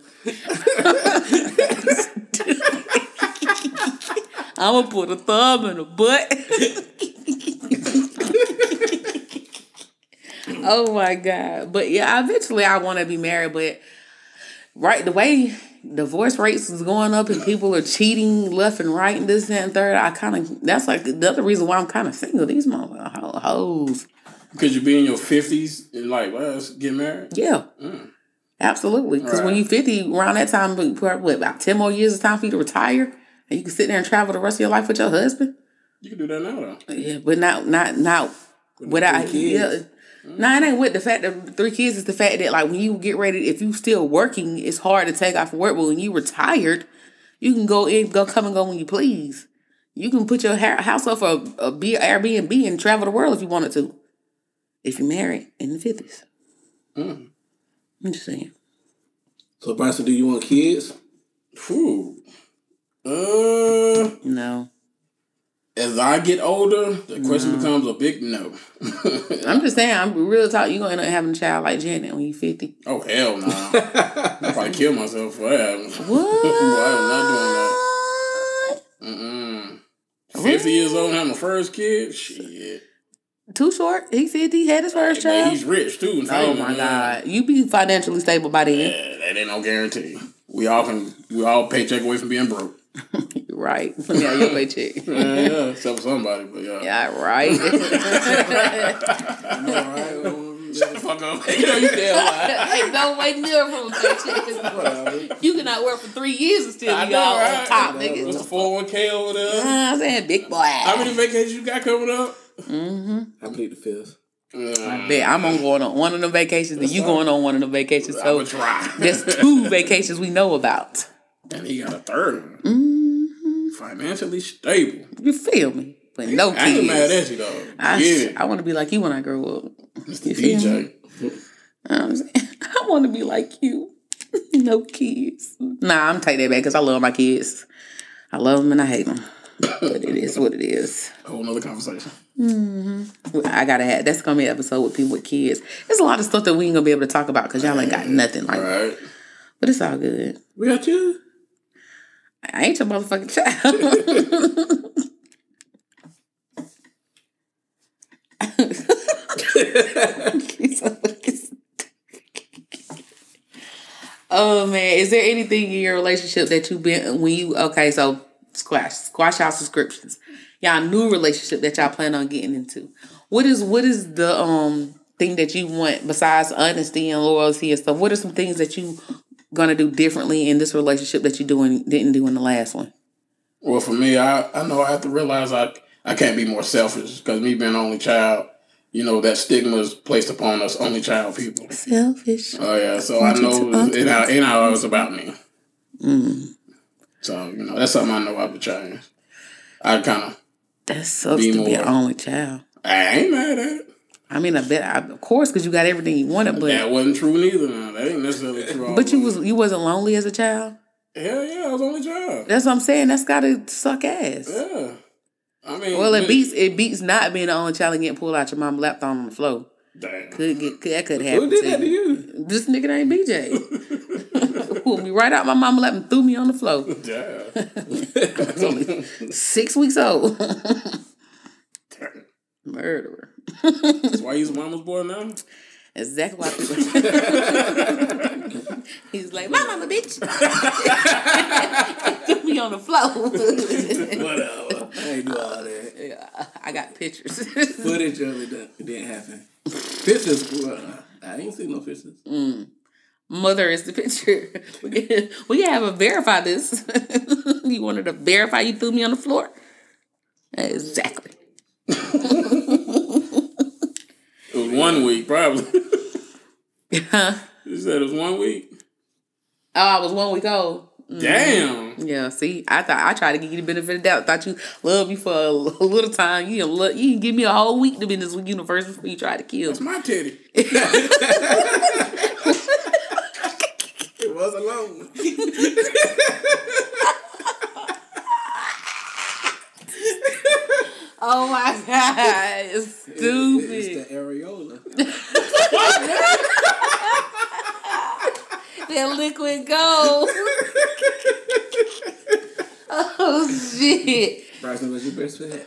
I'm going to put a thumb in a butt. Oh, my God. But, yeah, eventually I want to be married. But, right, the way divorce rates is going up and people are cheating left and right and this and third, I kind of, that's like the other reason why I'm kind of single. These motherfuckers are hoes. Because you be in your fifties and like, well, get married? Yeah. Mm. Absolutely. Because right. when you're fifty, around that time, what, about ten more years of time for you to retire? And you can sit there and travel the rest of your life with your husband? You can do that now, though. Yeah, but not, not, not with without, yeah. Mm. No, it ain't with the fact that three kids is the fact that, like, when you get ready, if you still working, it's hard to take off work. But when you retired, you can go in, go come and go when you please. You can put your house off of a, a Airbnb and travel the world if you wanted to. If you're married in the fifties. Mm. I'm just saying. So, Bryson, do you want kids? Whew. Uh, no. As I get older, the question no. becomes a big no. I'm just saying, I'm real talk. You're going to end up having a child like Janet when you're fifty. Oh, hell no. Nah. I'll probably kill myself for that. What? Well, I'm not doing that. Mm-mm. fifty years old having the first kid? Shit. Too short? He said he had his first hey, child? Man, he's rich, too. So oh, my man. God. You be financially stable by the end. Yeah, that ain't no guarantee. We all can. We all paycheck away from being broke. Right. Let me out your paycheck. Yeah, yeah. Except for somebody, but yeah. Yeah, right. Shut the fuck up. You know you damn lie. Hey, don't wait near from a paycheck. You cannot work for three years and still be all right? on top, nigga. What's the four oh one k over there? Nah, I'm saying big boy. How many vacations you got coming up? Mm-hmm. I believe the fifth. I bet I'm on going on one of them vacations and you going on one of them vacations. So there's two vacations we know about. And he got a third one. Mm-hmm. Financially stable. You feel me? But no kids. I ain't mad at you, though. I, yeah. I want to be like you when I grow up. Mister B J. I'm saying, I want to be like you. No kids. Nah, I'm take that back because I love my kids. I love them and I hate them. But it is what it is. A whole nother conversation. Mm-hmm. I gotta have. That's gonna be an episode with people with kids. There's a lot of stuff that we ain't gonna be able to talk about because y'all ain't got nothing like right. that. But it's all good. We got you. I ain't your motherfucking child. Oh man, is there anything in your relationship that you've been when you okay? So squash, squash y'all subscriptions. Y'all new relationship that y'all plan on getting into. What is what is the um thing that you want besides honesty and loyalty and stuff? What are some things that you gonna do differently in this relationship that you doing didn't do in the last one? Well, for me, I, I know I have to realize I I can't be more selfish because me being only child, you know that stigma is placed upon us only child people. Selfish. Oh yeah, so I know it ain't always about me. Mm. So you know that's something I know I would change. I kind of that's sucks be to more, be an only child. I ain't mad at it. I mean, I bet, I, of course, because you got everything you wanted. But that wasn't true neither. No. That ain't necessarily true. But you was you wasn't lonely as a child. Hell yeah, I was only child. That's what I'm saying. That's gotta suck ass. Yeah, I mean, well, it beats it beats not being the only child and getting pulled out your mom's laptop on the floor. Damn, could get could, that could happen. Who did to that to you? This nigga named B J. Pulled me right out my mama lap and threw me on the floor. Damn, I was only six weeks old. Murderer. That's why he's mama's boy now? Exactly why people he's like, my mama bitch. Threw me on the floor. Whatever. I ain't do all that. Yeah, I got pictures. Footage of it, done. It didn't happen. Pictures. Well, I ain't seen no pictures. Mm. Mother is the picture. We can, we can have a verify this. You wanted to verify you threw me on the floor? Exactly. It was one week, probably. Huh? You said it was one week? Oh, I was one week old. Mm. Damn. Yeah, see, I thought I tried to give you the benefit of the doubt. Thought you loved me for a little time. You didn't, love, you didn't give me a whole week to be in this universe before you tried to kill me. That's my titty. It was a long one. Oh my God! It's stupid. It, it's the areola. That liquid gold. Oh shit! Bryson, was you breastfed?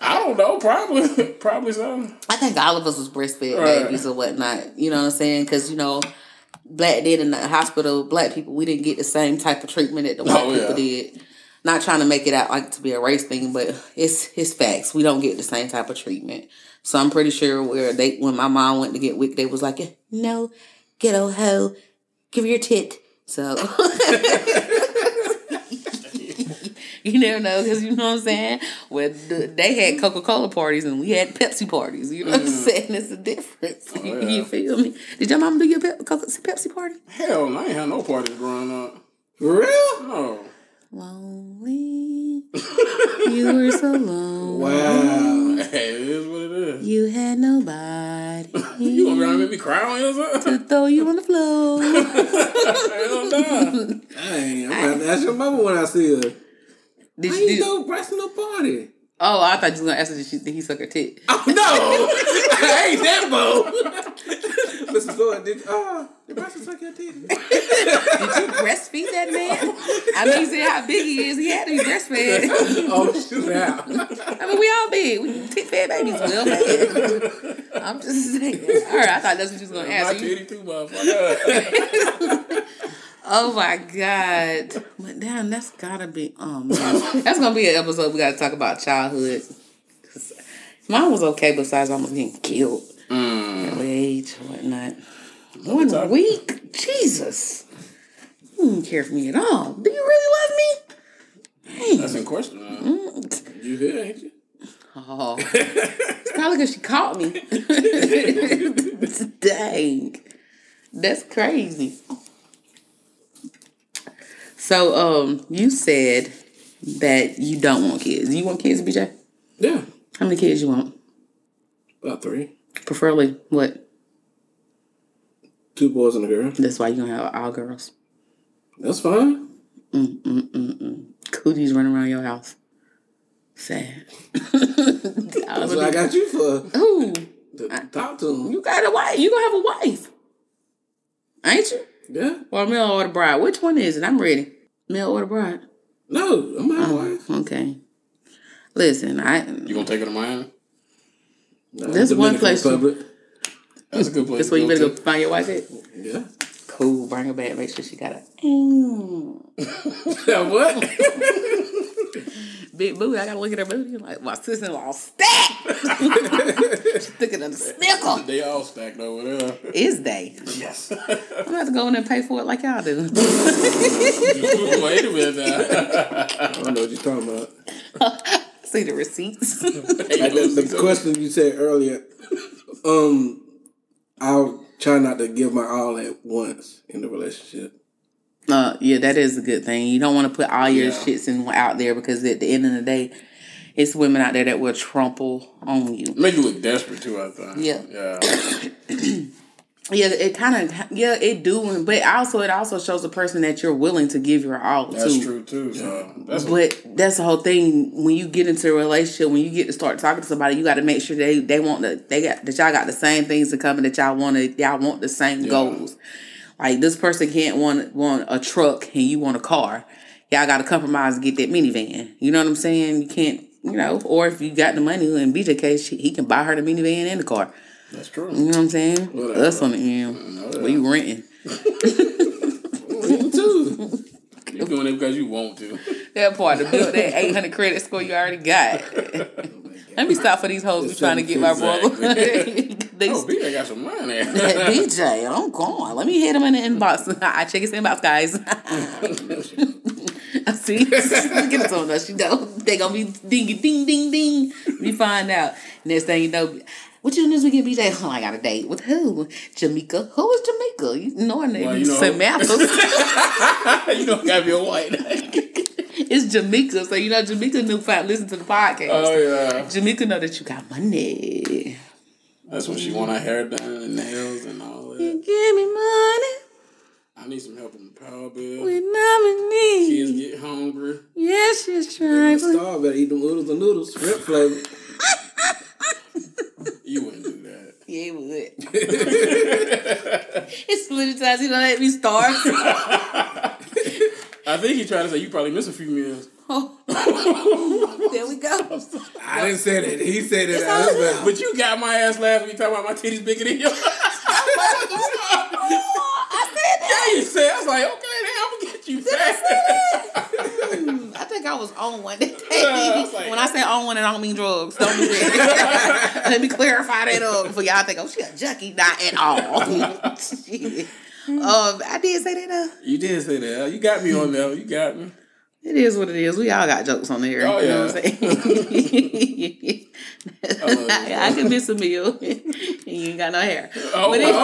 I don't know. Probably, probably so. I think all of us was breastfed right. babies or whatnot. You know what I'm saying? Because you know, black did in the hospital. Black people, we didn't get the same type of treatment that the white oh, yeah. people did. Not trying to make it out like to be a race thing, but it's it's facts. We don't get the same type of treatment. So I'm pretty sure where they when my mom went to get wicked, they was like, no, ghetto hoe, give her your tit. So you never know, because you know what I'm saying? Well, they had Coca-Cola parties and we had Pepsi parties. You know what I'm saying? It's a difference. Oh, yeah. You feel me? Did your mom do your Pe- Pepsi party? Hell no, I ain't had no parties growing up. For real? No. Lonely, you were so lonely. Wow, hey, it is what it is. You had nobody. You gonna be around make me cry on your side? To throw you on the floor. Hell no. Dang, I'm gonna have to ask your mama when I see her. Did Why you, you do Bryson no party? Oh, I thought you were gonna ask her if she think he suck her tit. Oh no, I ain't that bold. Missus Lord, did ah. Uh, Did Bryson suck your titty? Did you breastfeed that man? I mean, you see how big he is. He had to be breastfed. Oh, shoot out. I mean, we all big. We tit-fed babies. Well, man. I'm just saying. All right, I thought that's what you was going to ask. My titty too, motherfucker. Oh, my God. But, damn, that's got to be... Oh, man. That's going to be an episode we got to talk about childhood. Mine was okay, besides almost getting killed. Mm. At age or whatnot. One time. Week? Jesus. You didn't care for me at all. Do you really love me? Dang. That's in question. Mm. You did, ain't you? Oh. It's probably because she caught me. Dang. That's crazy. So, um, you said that you don't want kids. You want kids, B J? Yeah. How many kids you want? About three. Preferably what? Two boys and a girl. That's why you're going to have all girls. That's fine. Mm, mm, mm, mm. Cooties running around your house. Sad. That's what I got you for. Who? To talk to them. You got a wife. You going to have a wife. Ain't you? Yeah. Or a male or the bride. Which one is it? I'm ready. Male or the bride? No, I'm my oh, wife. Okay. Listen, I... You going to take her to Miami? No, that's one place... That's a good place. That's where you better go find your wife at? Yeah. Cool. Bring her back. Make sure she got a... What? Big booty. I got to look at her booty. I'm like, my sister-in-law stacked. She took it on the snickle. They all stacked over there. Is they? Yes. I'm going to have to go in there and pay for it like y'all do. Wait a minute now. I don't know what you're talking about. See the receipts. Hey, the the question you said earlier... Um... I'll try not to give my all at once in the relationship. Uh, yeah, that is a good thing. You don't want to put all your yeah. shits in out there because at the end of the day, it's women out there that will trample on you. Make you look desperate too, I think. Yeah. Yeah. Yeah, it kind of, yeah, it do, but also it also shows the person that you're willing to give your all to. That's true too. So that's but a- that's the whole thing. When you get into a relationship, when you get to start talking to somebody, you got to make sure they they want the they got that y'all got the same things in common, that y'all want to y'all want the same yeah. goals. Like this person can't want want a truck and you want a car. Y'all got to compromise and get that minivan. You know what I'm saying? You can't, you know, or if you got the money, in B J's case, he can buy her the minivan and the car. That's true. You know what I'm saying? Whatever. Us on the end. Well, you renting. You too. You're doing it because you want to. That part, to build that eight hundred credit score you already got. Let me stop for these hoes who's trying to get my exactly. brother. They, oh, B J got some money. B J, I'm gone. Let me hit him in the inbox. I check his inbox, guys. I see. Get it on us. You know, they gonna be ding, ding, ding, ding. We find out. Next thing you know. What you news we get, B J? Oh, I got a date with who? Jamaica. Who is Jamaica? You know her name. Well, you know Samantha. You know, gotta be a white. It's Jamaica, so you know Jamaica knew. Listen to the podcast. Oh yeah. Jamaica know that you got money. That's when she want her hair done and nails and all that. You give me money. I need some help with my power bill. When I'm in need. Kids get hungry. Yes, she's trying. Starve. Better eat them noodles and noodles. Shrimp flavor. You wouldn't do that. Yeah, he would. It's literally times he don't let me starve. I think he tried to say you probably miss a few meals. Oh. There we go. I didn't say that. He said that out of his mouth. But you got my ass laughing. You talking about my titties bigger than yours? Oh, I said that. Yeah, you said. I was like, okay, then I'm gonna get you back. I think I was on one that day. Uh, I like, when I say on one, I don't mean drugs. Don't do that. Let me clarify that up for y'all think, oh, she a junkie. Not at all. um, I did say that though. You did say that. You got me on there. You got me. It is what it is. We all got jokes on the air. Oh, yeah. You know what I'm saying? I, I can miss a meal. And you ain't got no hair. Oh, but it,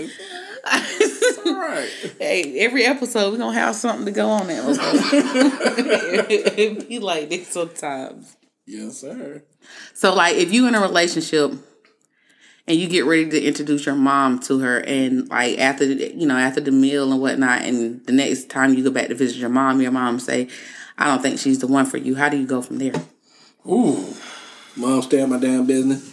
oh. It's all right. Hey, every episode we're gonna have something to go on that episode. It be like this sometimes. Yes, sir. So like if you in a relationship and you get ready to introduce your mom to her, and like after the, you know, after the meal and whatnot, and the next time you go back to visit your mom, your mom say, I don't think she's the one for you, how do you go from there? Ooh. Mom, stay out my damn business.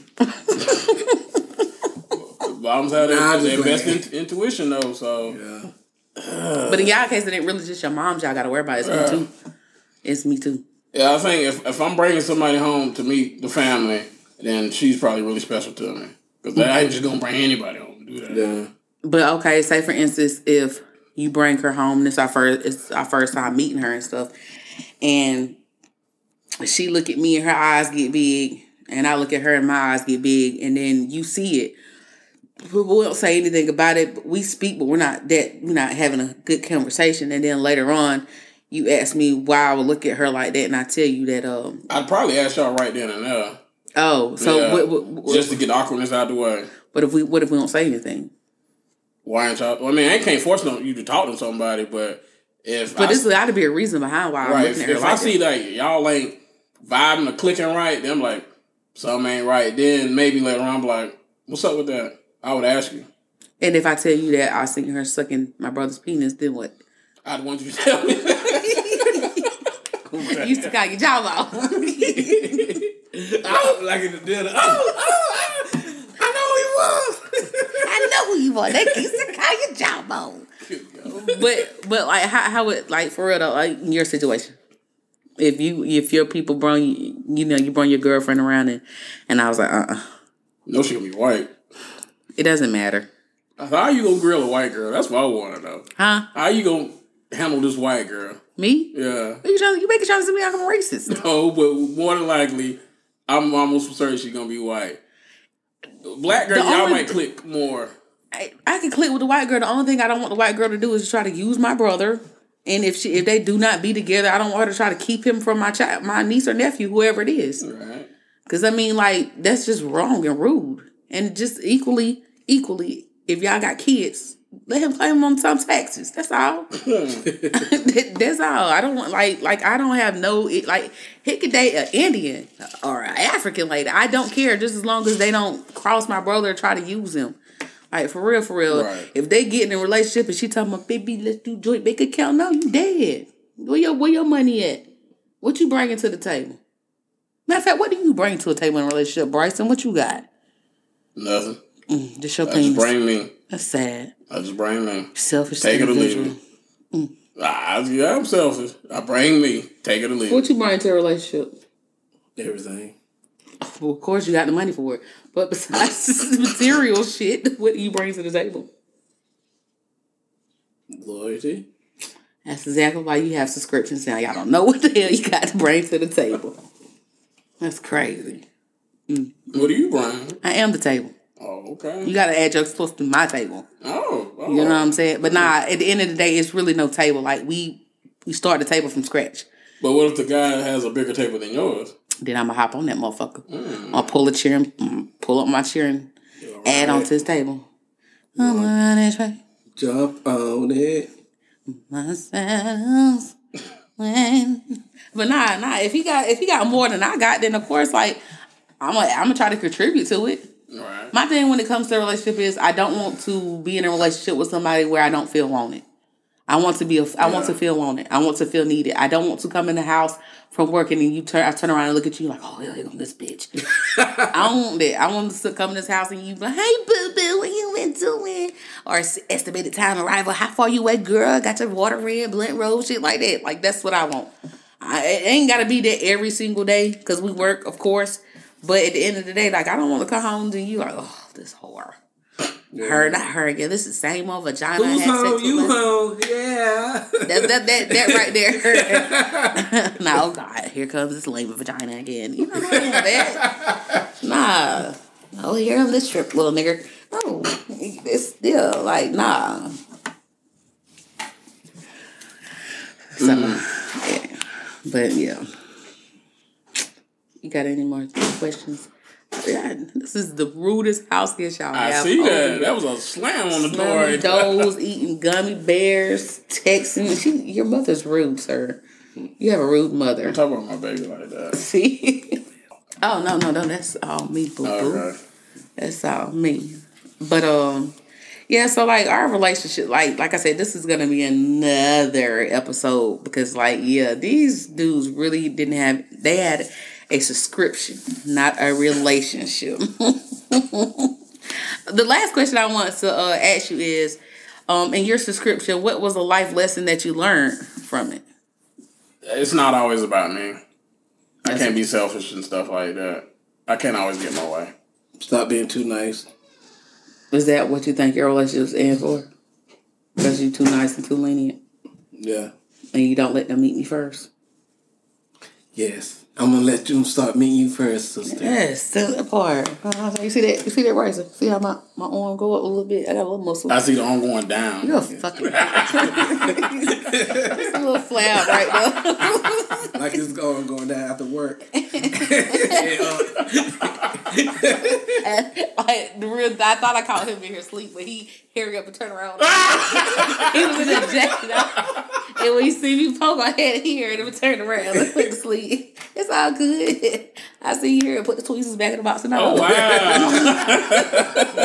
Moms have nah, their best in, intuition though, so yeah. But in y'all case, it ain't really just your moms y'all gotta worry about. It's yeah. me too. It's me too. Yeah, I think if if I'm bringing somebody home to meet the family, then she's probably really special to me, because mm-hmm. I ain't just gonna bring anybody home to do that. Yeah. But okay, say for instance, if you bring her home, this our first it's our first time meeting her and stuff, and she look at me and her eyes get big, and I look at her and my eyes get big, and then you see it. We won't say anything about it. But we speak, but we're not that we're not having a good conversation. And then later on, you ask me why I would look at her like that, and I tell you that um, I'd probably ask y'all right then and there. Oh, so yeah, what, what, what, just to get awkwardness out of the way. But if we what if we don't say anything? Why aren't y'all? Well, I mean, I can't force you to talk to somebody, but if but I, this got to be a reason behind why. Right, I'm looking if, at her if like I see that. Like y'all ain't vibing or clicking right, then I'm like something ain't right. Then maybe later on, I'm like, what's up with that? I would ask you. And if I tell you that I seen her sucking my brother's penis, then what? I'd want you to tell me. You used to call your job off. I was like in the dinner. Oh, oh, oh, I know who he was. I know who you was. They used to call your job off. But but like how how it like for real though, like in your situation. If you if your people bring you know, you bring your girlfriend around and and I was like, uh uh. No, she gonna be white. It doesn't matter. How are you going to grill a white girl? That's what I want to know. Huh? How are you going to handle this white girl? Me? Yeah. You, trying, you making trying to see me like I'm racist. No, but more than likely, I'm almost certain she's going to be white. Black girl, the y'all only, might click more. I, I can click with the white girl. The only thing I don't want the white girl to do is try to use my brother. And if she, if they do not be together, I don't want her to try to keep him from my child, my niece or nephew, whoever it is. Right. Because, I mean, like, that's just wrong and rude. And just equally, equally, if y'all got kids, let him claim on some taxes. That's all. that, that's all. I don't want like like I don't have no like he could date an Indian or an African lady. I don't care, just as long as they don't cross my brother or try to use him. Like for real, for real. Right. If they get in a relationship and she talking about, baby, let's do joint bank account. No, you dead. Where your where your money at? What you bringing to the table? Matter of fact, what do you bring to a table in a relationship, Bryson? What you got? Nothing. Mm, just your I penis. Just bring me. That's sad. I just bring me. Selfish. Take individual. It or leave me. Mm. I, yeah, I'm selfish. I bring me. Take it or leave. What you bring to a relationship? Everything. Well, of course you got the money for it. But besides material shit, what do you bring to the table? Loyalty. That's exactly why you have subscriptions now. Y'all don't know what the hell you got to bring to the table. That's crazy. Mm. What do you bring? I am the table. Oh, okay. You got to add your stuff to my table. Oh, oh. You know what I'm saying? But nah, at the end of the day, it's really no table. Like, we, we start the table from scratch. But what if the guy has a bigger table than yours? Then I'm going to hop on that motherfucker. Mm. I'll pull a chair and pull up my chair and right. add onto his table. Come on, that's right. Jump on it. Myself. But nah, nah. If he got if he got more than I got, then of course, like I'm gonna I'm gonna try to contribute to it. Right. My thing when it comes to a relationship is I don't want to be in a relationship with somebody where I don't feel wanted. I want to be a, I yeah. want to feel wanted. I want to feel needed. I don't want to come in the house from work and then you turn I turn around and look at you like, oh hell, here come this bitch. I don't want that. I want to come in this house and you be like, hey boo boo, what you been doing? Or estimated time arrival. How far you at, girl? Got your water red, blunt roll, shit like that. Like that's what I want. I, it ain't gotta be there every single day because we work, of course. But at the end of the day, like I don't want to come home to you like, oh, this whore. Yeah. Her, not her again. This is the same old vagina. Who's home? You home? Yeah. That that that, that right there. Nah, oh God, here comes this lame vagina again. You know what I mean? That. Nah. Oh, here on this trip, little nigger. No, it's still like nah. So mm. yeah, but yeah. You got any more questions? God, this is the rudest house that y'all I have. I see that. Here. That was a slam on the door. Dogs eating gummy bears, texting. She, your mother's rude, sir. You have a rude mother. Don't talk about my baby like that. See? Oh no, no, no. That's all me, boo boo. Okay. That's all me. But um, yeah. So like our relationship, like like I said, this is gonna be another episode because like yeah, these dudes really didn't have. They had. A subscription, not a relationship. The last question I want to uh, ask you is, um, in your subscription, what was the life lesson that you learned from it? It's not always about me. That's I can't be selfish and stuff like that. I can't always get my way. Stop being too nice. Is that what you think your relationship's in for? Because you're too nice and too lenient? Yeah. And you don't let them meet me first? Yes. I'm gonna let you start meeting you first, sister. Yes, that's the part. You see that? You see that, Bryson? See how my, my arm go up a little bit? I got a little muscle. I see the arm going down. You're a fucking just a little flab right now. Like it's going going down after work. And, like the real, I thought I caught him in here asleep, but he hurry up and turn around. He was in a jacket, and when he see me poke my head here, and he turned around and went to sleep. It's all good. I see you here and put the tweezers back in the box and all. Oh wow!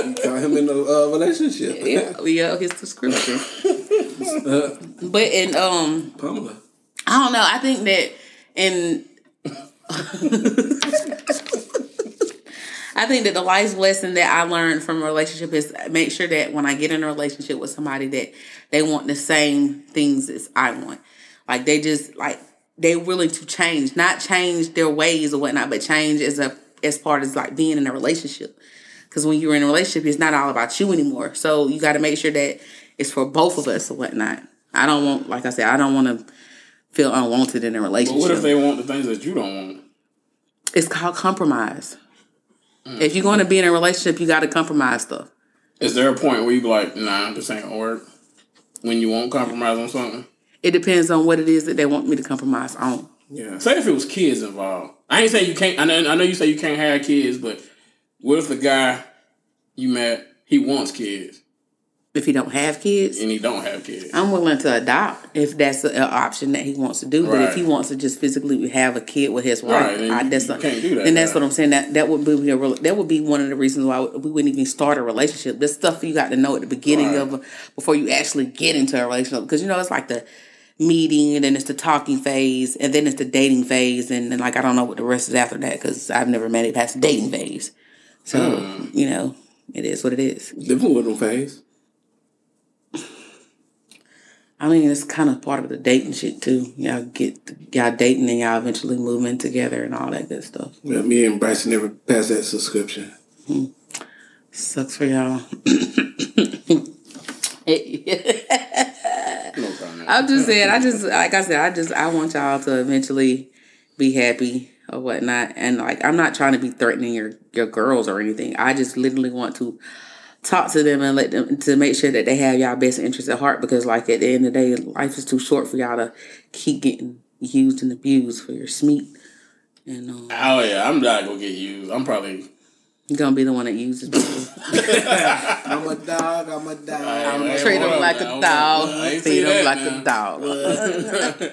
You caught him in a uh, relationship. Yeah, yeah, his subscription. Uh, but in um, Pamela, I don't know. I think that in. I think that the life lesson that I learned from a relationship is make sure that when I get in a relationship with somebody that they want the same things as I want. Like they just like they're willing to change, not change their ways or whatnot, but change as a as part as like being in a relationship. Because when you're in a relationship, it's not all about you anymore. So you got to make sure that it's for both of us or whatnot. I don't want, like I said, I don't want to feel unwanted in a relationship. But what if they want the things that you don't want? It's called compromise. If you're going to be in a relationship, you got to compromise stuff. Is there a point where you be like, nah, this ain't gonna work? When you won't compromise on something? It depends on what it is that they want me to compromise on. Yeah. Say if it was kids involved. I ain't saying you can't, I know, I know you say you can't have kids, but what if the guy you met, he wants kids? If he don't have kids. And he don't have kids. I'm willing to adopt if that's an option that he wants to do. Right. But if he wants to just physically have a kid with his wife, right. then I, that's not, can't do that. And that's now. What I'm saying. That that would be a real, that would be one of the reasons why we wouldn't even start a relationship. This stuff you got to know at the beginning right. of before you actually get into a relationship. Because, you know, it's like the meeting and then it's the talking phase and then it's the dating phase. And then, like, I don't know what the rest is after that because I've never made it past the dating phase. So, mm. you know, it is what it is. The little phase. I mean, it's kind of part of the dating shit, too. Y'all get, y'all dating and y'all eventually move in together and all that good stuff. Yeah, me and Bryson never passed that subscription. Mm-hmm. Sucks for y'all. I'm just saying, I just, like I said, I just, I want y'all to eventually be happy or whatnot. And, like, I'm not trying to be threatening your, your girls or anything. I just literally want to talk to them and let them to make sure that they have y'all best interest at heart, because like at the end of the day, life is too short for y'all to keep getting used and abused for your smeat. And um, oh yeah, I'm not gonna get used. I'm probably gonna be the one that uses people. I'm a dog. I'm a dog. I'm hey, treat them like now. a dog. I treat them like now. a dog.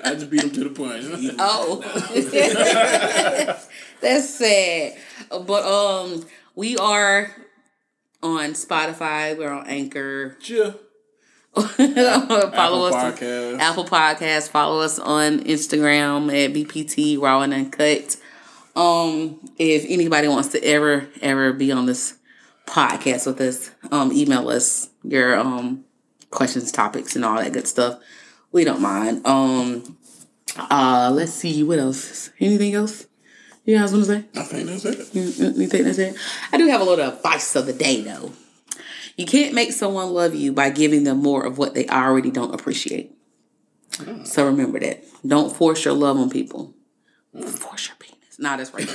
I just beat them to the punch. Oh, that's sad. But um, we are. On Spotify, we're on Anchor. Yeah. follow Apple us Podcast. Apple Podcasts. Follow us on Instagram at B P T Raw and Uncut. Um, if anybody wants to ever, ever be on this podcast with us, um, email us your um questions, topics, and all that good stuff. We don't mind. Um, uh, let's see what else. Anything else? You guys want to say? I think that's it. You, you think that's it? I do have a little advice of the day, though. You can't make someone love you by giving them more of what they already don't appreciate. Mm. So remember that. Don't force your love on people. Mm. Force your penis. Nah, that's right.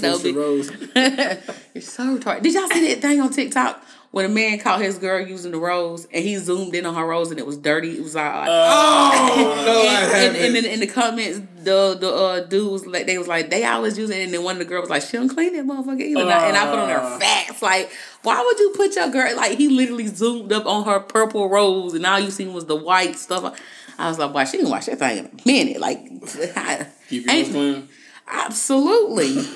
no, be- Rose. You're so retarded. Did y'all see that thing on TikTok? When a man caught his girl using the rose and he zoomed in on her rose and it was dirty, it was like, like oh no, and, I haven't. And, and, and in the comments, the the uh, dudes like they was like they always use it, and then one of the girls was like she don't clean that motherfucker either, uh, and I put on her facts like why would you put your girl like he literally zoomed up on her purple rose and all you seen was the white stuff. I was like, why she didn't wash that thing in a minute? Like, I, keep your clean. Absolutely,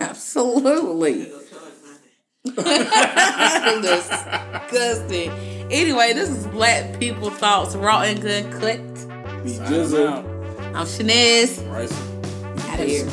absolutely. Disgusting. Anyway, this is Black People Thoughts Raw and Good Cut. I'm Shanice. Out of here.